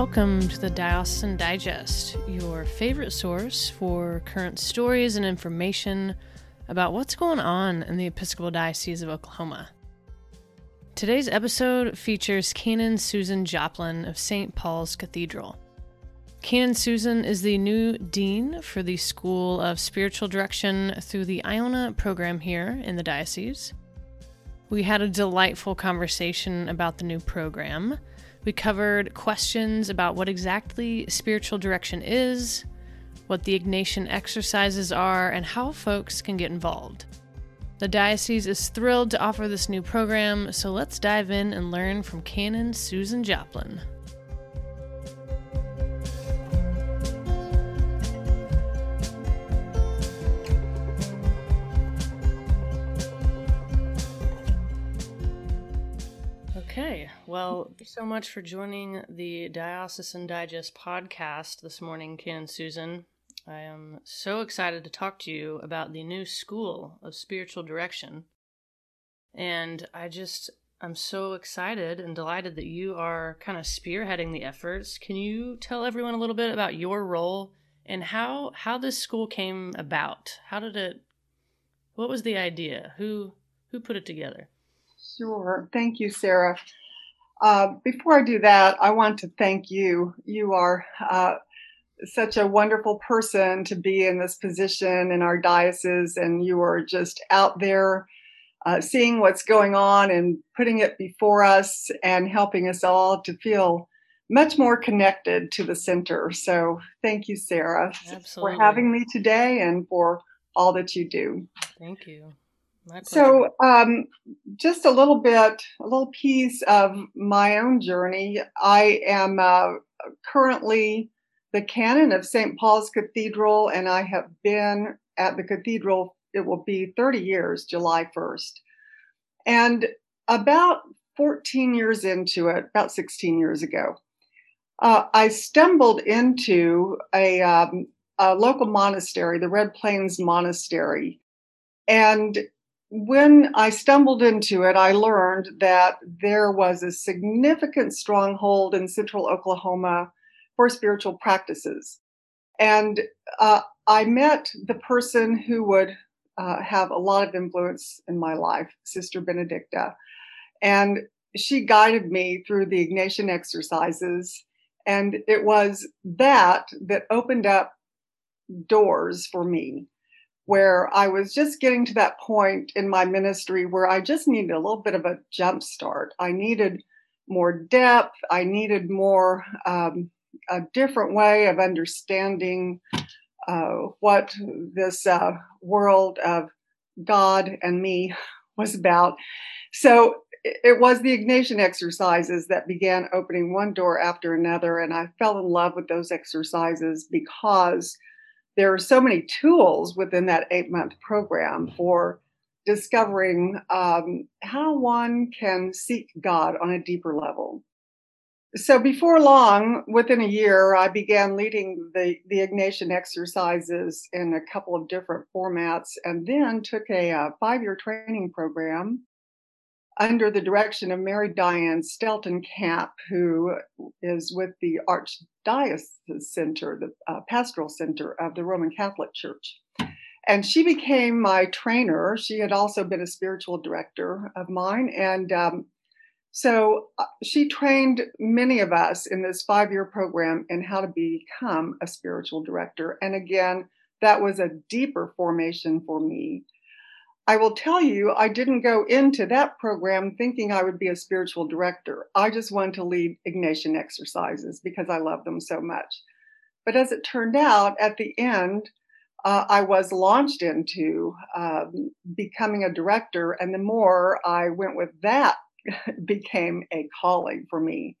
Welcome to the Diocesan Digest, your favorite source for current stories and information about what's going on in the Episcopal Diocese of Oklahoma. Today's episode features Canon Susan Joplin of St. Paul's Cathedral. Canon Susan is the new dean for the School of Spiritual Direction through the Iona program here in the diocese. We had a delightful conversation about the new program. We covered questions about what exactly spiritual direction is, what the Ignatian exercises are, and how folks can get involved. The diocese is thrilled to offer this new program, so let's dive in and learn from Canon Susan Joplin. Okay, well, thank you so much for joining the Diocesan Digest podcast this morning, Canon Susan. I am so excited to talk to you about the new School of Spiritual Direction. And I'm so excited and delighted that you are kind of spearheading the efforts. Can you tell everyone a little bit about your role and how this school came about? What was the idea? Who put it together? Sure. Thank you, Sarah. Before I do that, I want to thank you. You are such a wonderful person to be in this position in our diocese, and you are just out there seeing what's going on and putting it before us and helping us all to feel much more connected to the center. So thank you, Sarah, Absolutely. For having me today and for all that you do. Thank you. So just a little piece of my own journey. I am currently the canon of St. Paul's Cathedral, and I have been at the cathedral, it will be 30 years, July 1st. And about 14 years into it, about 16 years ago, I stumbled into a local monastery, the Red Plains Monastery. And when I stumbled into it, I learned that there was a significant stronghold in central Oklahoma for spiritual practices. And I met the person who would have a lot of influence in my life, Sister Benedicta. And she guided me through the Ignatian exercises. And it was that opened up doors for me, where I was just getting to that point in my ministry where I just needed a little bit of a jump start. I needed more depth. I needed more, a different way of understanding what this world of God and me was about. So it was the Ignatian exercises that began opening one door after another. And I fell in love with those exercises because there are so many tools within that 8-month program for discovering how one can seek God on a deeper level. So before long, within a year, I began leading the Ignatian exercises in a couple of different formats, and then took a 5-year training program under the direction of Mary Diane Stelton Camp, who is with the Archdiocese Center, the Pastoral Center of the Roman Catholic Church. And she became my trainer. She had also been a spiritual director of mine. And so she trained many of us in this 5-year program in how to become a spiritual director. And again, that was a deeper formation for me. I will tell you, I didn't go into that program thinking I would be a spiritual director. I just wanted to lead Ignatian exercises because I love them so much. But as it turned out, at the end, I was launched into becoming a director. And the more I went with that, became a calling for me.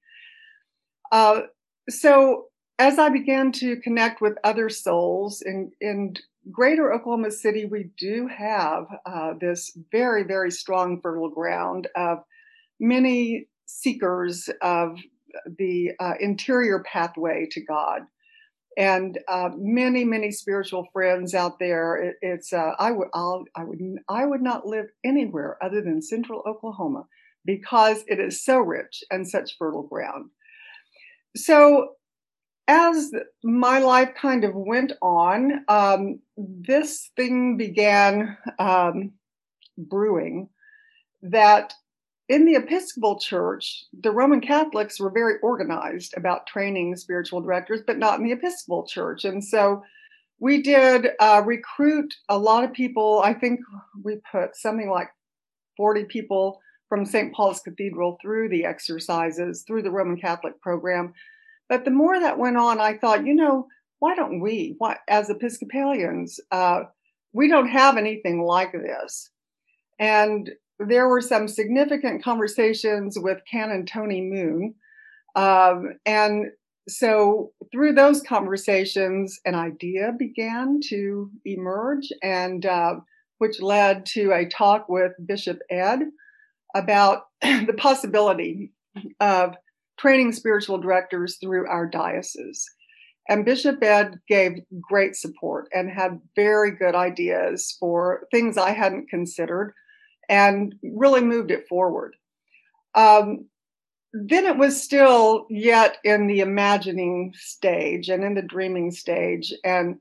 So as I began to connect with other souls in Greater Oklahoma City, we do have this very, very strong fertile ground of many seekers of the interior pathway to God, and many, many spiritual friends out there. I would not live anywhere other than central Oklahoma because it is so rich and such fertile ground. So as my life kind of went on, this thing began brewing that in the Episcopal Church, the Roman Catholics were very organized about training spiritual directors, but not in the Episcopal Church. And so we did recruit a lot of people. I think we put something like 40 people from St. Paul's Cathedral through the exercises, through the Roman Catholic program. But the more that went on, I thought, you know, why don't we, as Episcopalians, we don't have anything like this. And there were some significant conversations with Canon Tony Moon. And so through those conversations, an idea began to emerge, and which led to a talk with Bishop Ed about the possibility of training spiritual directors through our diocese. And Bishop Ed gave great support and had very good ideas for things I hadn't considered and really moved it forward. Then it was still yet in the imagining stage and in the dreaming stage. And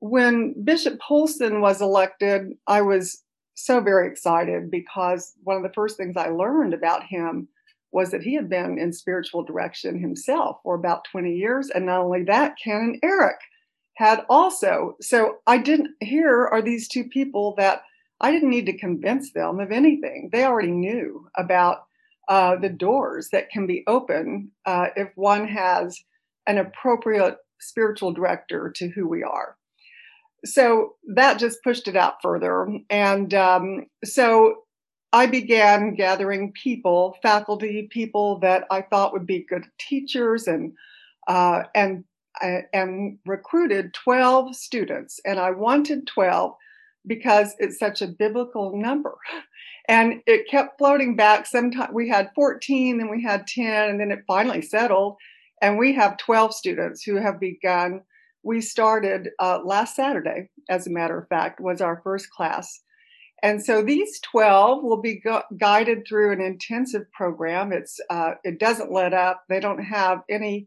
when Bishop Polson was elected, I was so very excited, because one of the first things I learned about him was that he had been in spiritual direction himself for about 20 years. And not only that, Canon Eric had also. So I didn't, here are these two people that I didn't need to convince them of anything. They already knew about the doors that can be open if one has an appropriate spiritual director to who we are. So that just pushed it out further. And so I began gathering people, faculty, people that I thought would be good teachers, and recruited 12 students. And I wanted 12 because it's such a biblical number. And it kept floating back. Sometimes we had 14, then we had 10, and then it finally settled. And we have 12 students who have begun. We started last Saturday, as a matter of fact, was our first class. And so these 12 will be guided through an intensive program. It doesn't let up. They don't have any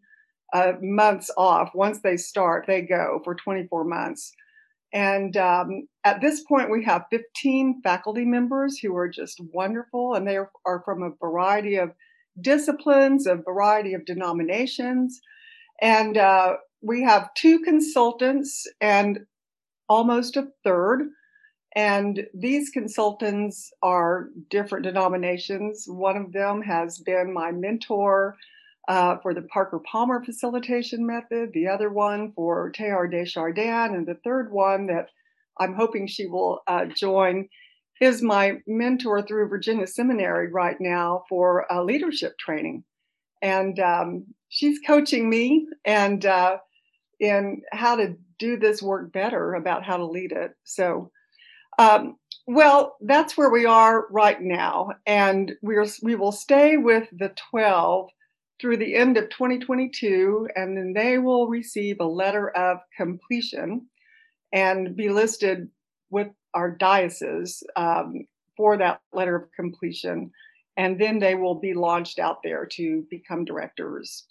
months off. Once they start, they go for 24 months. And at this point, we have 15 faculty members who are just wonderful. And they are from a variety of disciplines, a variety of denominations. And we have 2 consultants and almost a third. And these consultants are different denominations. One of them has been my mentor for the Parker Palmer facilitation method, the other one for Teilhard de Chardin, and the third one that I'm hoping she will join is my mentor through Virginia Seminary right now for leadership training. And she's coaching me and in how to do this work better, about how to lead it. So, well, that's where we are right now. And we will stay with the 12 through the end of 2022, and then they will receive a letter of completion and be listed with our diocese for that letter of completion. And then they will be launched out there to become directors.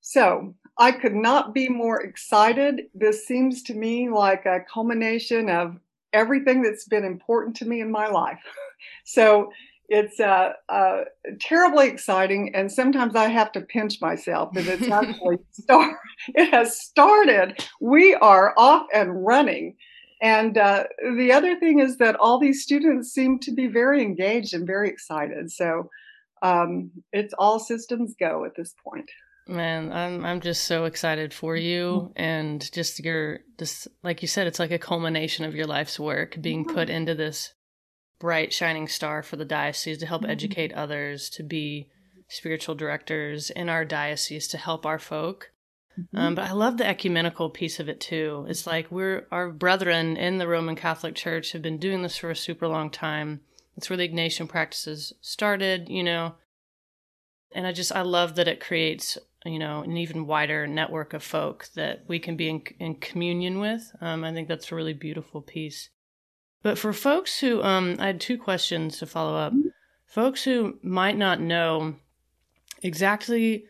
So I could not be more excited. This seems to me like a culmination of everything that's been important to me in my life. So it's terribly exciting, and sometimes I have to pinch myself that it's actually it has started. We are off and running. And the other thing is that all these students seem to be very engaged and very excited. So it's all systems go at this point. Man, I'm just so excited for you, and just like you said, it's like a culmination of your life's work being put into this bright shining star for the diocese to help educate others to be spiritual directors in our diocese, to help our folk. But I love the ecumenical piece of it too. It's like our brethren in the Roman Catholic Church have been doing this for a super long time. That's where the Ignatian practices started, you know. And I love that it creates, you know, an even wider network of folk that we can be in communion with. I think that's a really beautiful piece. But for folks who, I had 2 questions to follow up. Folks who might not know exactly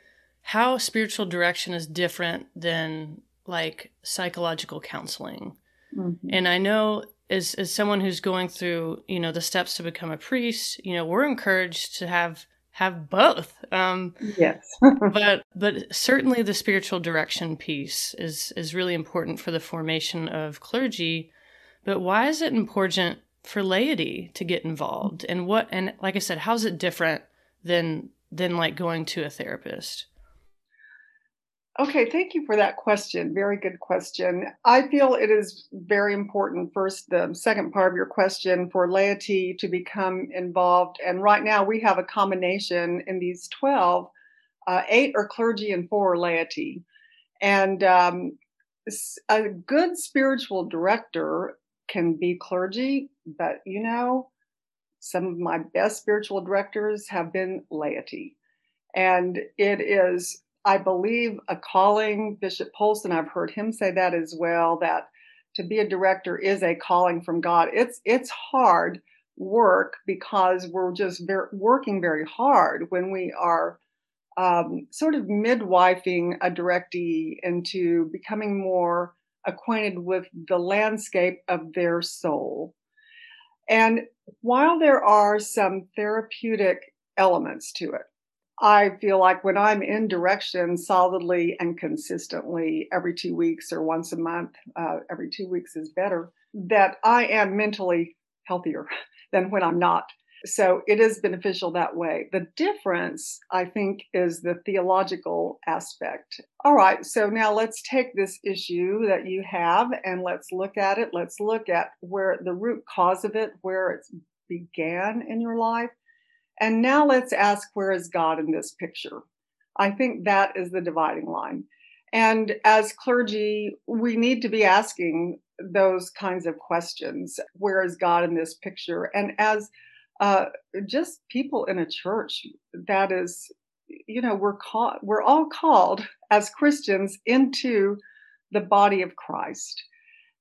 how spiritual direction is different than like psychological counseling. Mm-hmm. And I know as someone who's going through, you know, the steps to become a priest, you know, we're encouraged to have both. Yes. but certainly the spiritual direction piece is really important for the formation of clergy. But why is it important for laity to get involved? And what, and like I said, how's it different than like going to a therapist? Okay, thank you for that question. Very good question. I feel it is very important, first, the second part of your question, for laity to become involved. And right now we have a combination in these 12, 8 are clergy and 4 are laity. And a good spiritual director can be clergy, but you know, some of my best spiritual directors have been laity. And it is, I believe, a calling. Bishop Polson, I've heard him say that as well, that to be a director is a calling from God. It's hard work because we're just working very hard when we are sort of midwifing a directee into becoming more acquainted with the landscape of their soul. And while there are some therapeutic elements to it, I feel like when I'm in direction solidly and consistently every 2 weeks or once a month, every 2 weeks is better, that I am mentally healthier than when I'm not. So it is beneficial that way. The difference, I think, is the theological aspect. All right, so now let's take this issue that you have and let's look at it. Let's look at where the root cause of it, where it began in your life. And now let's ask, where is God in this picture? I think that is the dividing line. And as clergy, we need to be asking those kinds of questions. Where is God in this picture? And as just people in a church, that is, you know, we're all called as Christians into the body of Christ.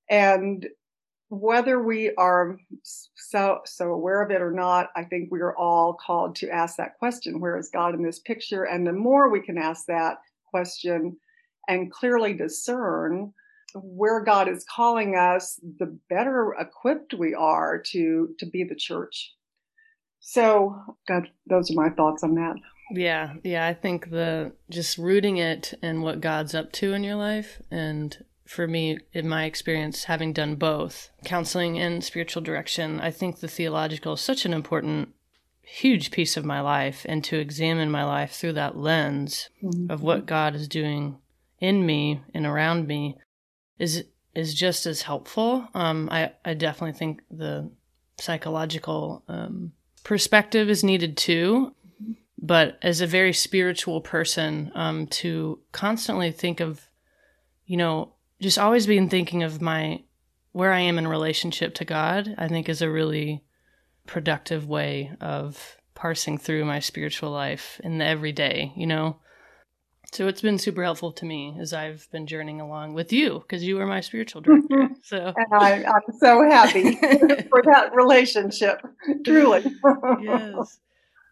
And whether we are so aware of it or not, I think we are all called to ask that question, where is God in this picture? And the more we can ask that question and clearly discern where God is calling us, the better equipped we are to be the church. So those are my thoughts on that. Yeah. I think just rooting it in what God's up to in your life, and for me, in my experience, having done both counseling and spiritual direction, I think the theological is such an important, huge piece of my life, and to examine my life through that lens mm-hmm. of what God is doing in me and around me is just as helpful. I definitely think the psychological perspective is needed too, but as a very spiritual person, to constantly think of, you know, just always being thinking of where I am in relationship to God, I think is a really productive way of parsing through my spiritual life in the everyday, you know? So it's been super helpful to me as I've been journeying along with you, because you were my spiritual director. So and I'm so happy for that relationship, truly. Yes.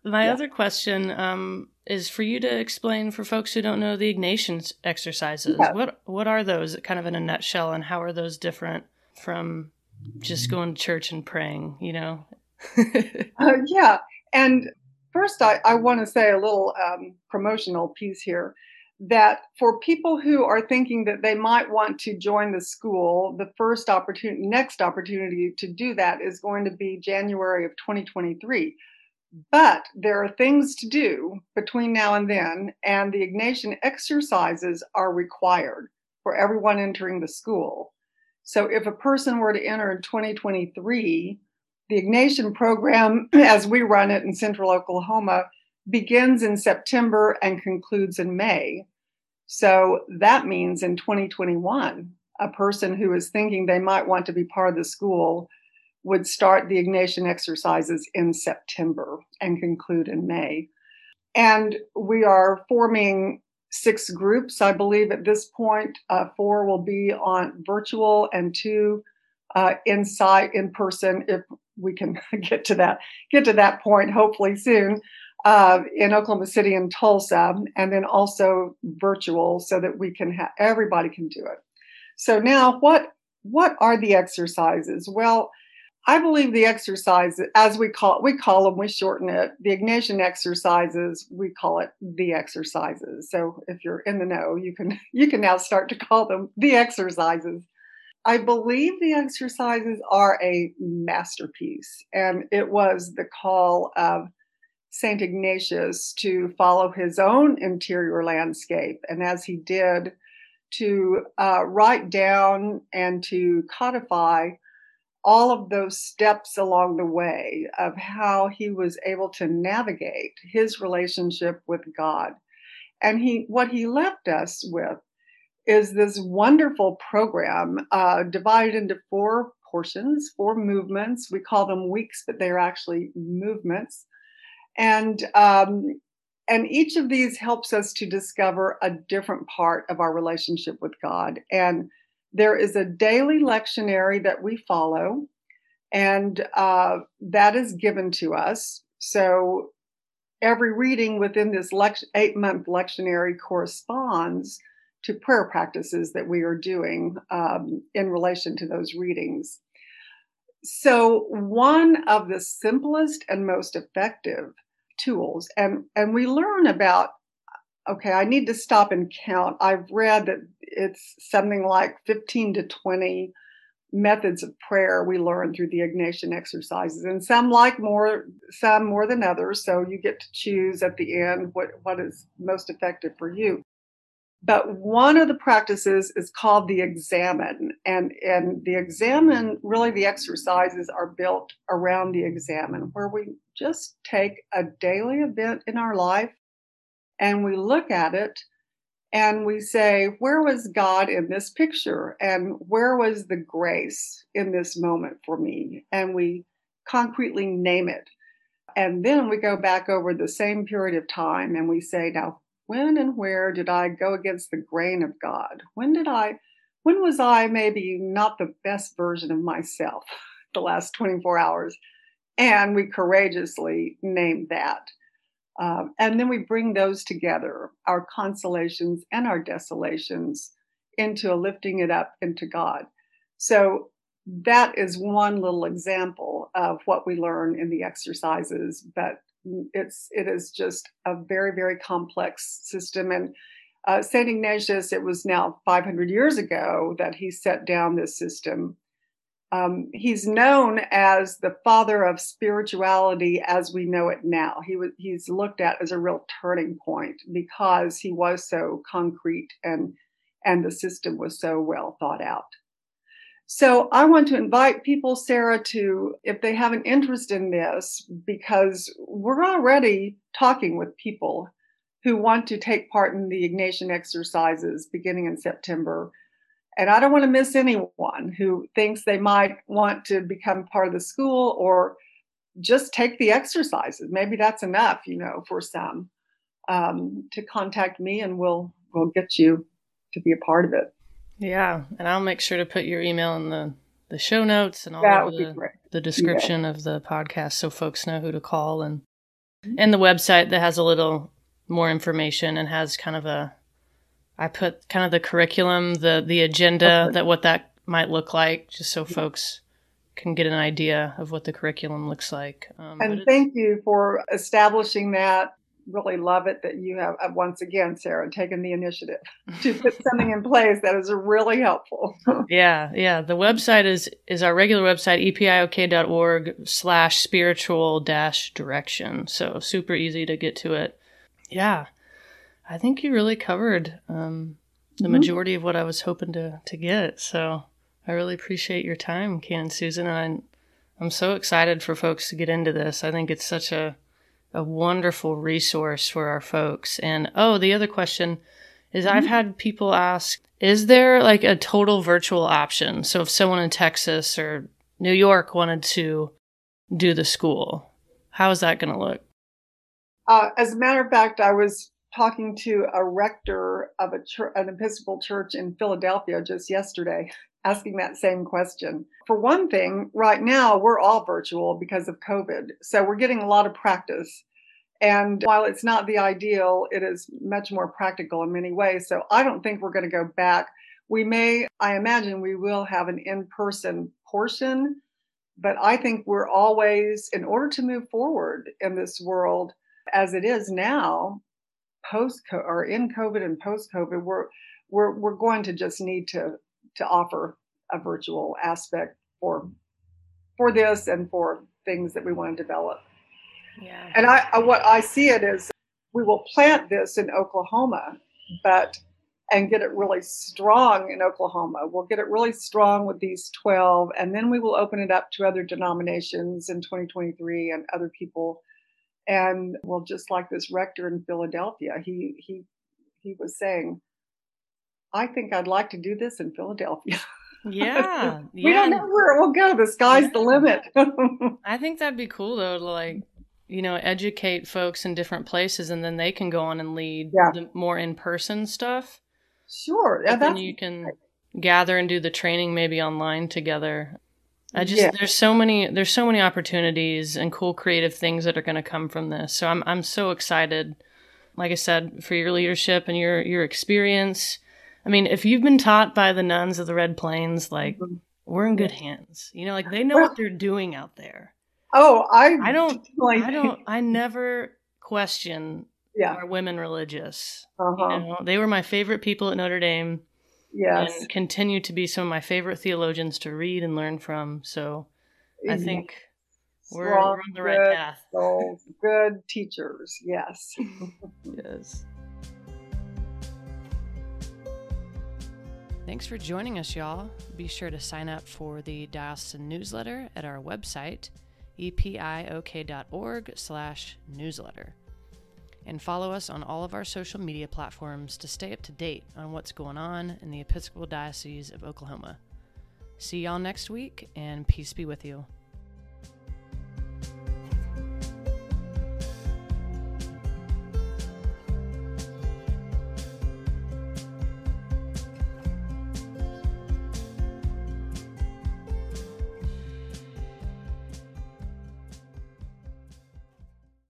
My other question is for you to explain for folks who don't know the Ignatian exercises. Yeah. What are those, kind of in a nutshell, and how are those different from just going to church and praying, you know? Yeah. And first, I want to say a little promotional piece here, that for people who are thinking that they might want to join the school, the next opportunity to do that is going to be January of 2023. But there are things to do between now and then, and the Ignatian exercises are required for everyone entering the school. So if a person were to enter in 2023, the Ignatian program, as we run it in Central Oklahoma, begins in September and concludes in May. So that means in 2021, a person who is thinking they might want to be part of the school would start the Ignatian exercises in September and conclude in May. And we are forming 6 groups, I believe, at this point. 4 will be on virtual and 2 in person, if we can get to that point hopefully soon. in Oklahoma City and Tulsa, and then also virtual, so that we can everybody can do it. So now, what are the exercises? Well, I believe the exercise, as we call them, we shorten it. The Ignatian Exercises, we call it the exercises. So if you're in the know, you can now start to call them the exercises. I believe the exercises are a masterpiece, and it was the call of Saint Ignatius to follow his own interior landscape, and as he did, to write down and to codify all of those steps along the way of how he was able to navigate his relationship with God. And what he left us with is this wonderful program divided into four portions, four movements. We call them weeks, but they're actually movements. And each of these helps us to discover a different part of our relationship with God. And there is a daily lectionary that we follow, and that is given to us. So every reading within this 8-month lectionary corresponds to prayer practices that we are doing in relation to those readings. So one of the simplest and most effective tools, and we learn about, okay, I need to stop and count. I've read that it's something like 15 to 20 methods of prayer we learn through the Ignatian exercises, and some like more, some more than others. So you get to choose at the end what is most effective for you. But one of the practices is called the Examen, and the Examen, really the exercises are built around the Examen, where we just take a daily event in our life and we look at it and we say, where was God in this picture? And where was the grace in this moment for me? And we concretely name it. And then we go back over the same period of time and we say, now, when and where did I go against the grain of God? When was I maybe not the best version of myself the last 24 hours? And we courageously name that. And then we bring those together, our consolations and our desolations, into lifting it up into God. So that is one little example of what we learn in the exercises, but it is just a very, very complex system. And St. Ignatius, it was now 500 years ago that he set down this system. He's known as the father of spirituality as we know it now. He's looked at as a real turning point because he was so concrete and the system was so well thought out. So I want to invite people, Sarah, to, if they have an interest in this, because we're already talking with people who want to take part in the Ignatian exercises beginning in September. And I don't want to miss anyone who thinks they might want to become part of the school or just take the exercises. Maybe that's enough, for some, to contact me, and we'll get you to be a part of it. Yeah, and I'll make sure to put your email in the show notes and all of the description of the podcast, so folks know who to call, and the website that has a little more information and has kind of I put the curriculum, the agenda, that what that might look like, just so folks can get an idea of what the curriculum looks like. And thank you for establishing that. Really love it that you have, once again, Sarah, taken the initiative to put something in place that is really helpful. Yeah. The website is our regular website, epiok.org/spiritual-direction. So super easy to get to it. Yeah. I think you really covered the majority of what I was hoping to get. So I really appreciate your time, Canon Susan. And I'm so excited for folks to get into this. I think it's such a wonderful resource for our folks. And the other question is, I've had people ask, is there like a total virtual option? So if someone in Texas or New York wanted to do the school, how is that going to look? As a matter of fact, I was talking to a rector of an Episcopal church in Philadelphia just yesterday, asking that same question. For one thing, right now, we're all virtual because of COVID. So we're getting a lot of practice. And while it's not the ideal, it is much more practical in many ways. So I don't think we're going to go back. We may, I imagine we will have an in-person portion, but I think we're always, in order to move forward in this world as it is now, in COVID and post-COVID, we're going to just need to offer a virtual aspect for this and for things that we want to develop. Yeah. And what I see it is, we will plant this in Oklahoma, and get it really strong in Oklahoma. We'll get it really strong with these 12, and then we will open it up to other denominations in 2023 and other people. And well, just like this rector in Philadelphia, he was saying, I think I'd like to do this in Philadelphia. Yeah. We don't know where it will go. The sky's the limit. I think that'd be cool though, to educate folks in different places, and then they can go on and lead the more in-person stuff. Sure. And then you can gather and do the training maybe online together. There's so many opportunities and cool creative things that are going to come from this. So I'm so excited, like I said, for your leadership and your experience. I mean, if you've been taught by the nuns of the Red Plains, we're in good hands. They know what they're doing out there. Oh, I never question our women religious. Uh-huh. They were my favorite people at Notre Dame. Yes. And continue to be some of my favorite theologians to read and learn from. So I think we're on the right path. So good teachers. Yes. Yes. Thanks for joining us, y'all. Be sure to sign up for the diocesan newsletter at our website, epiok.org/newsletter, and follow us on all of our social media platforms to stay up to date on what's going on in the Episcopal Diocese of Oklahoma. See y'all next week, and peace be with you.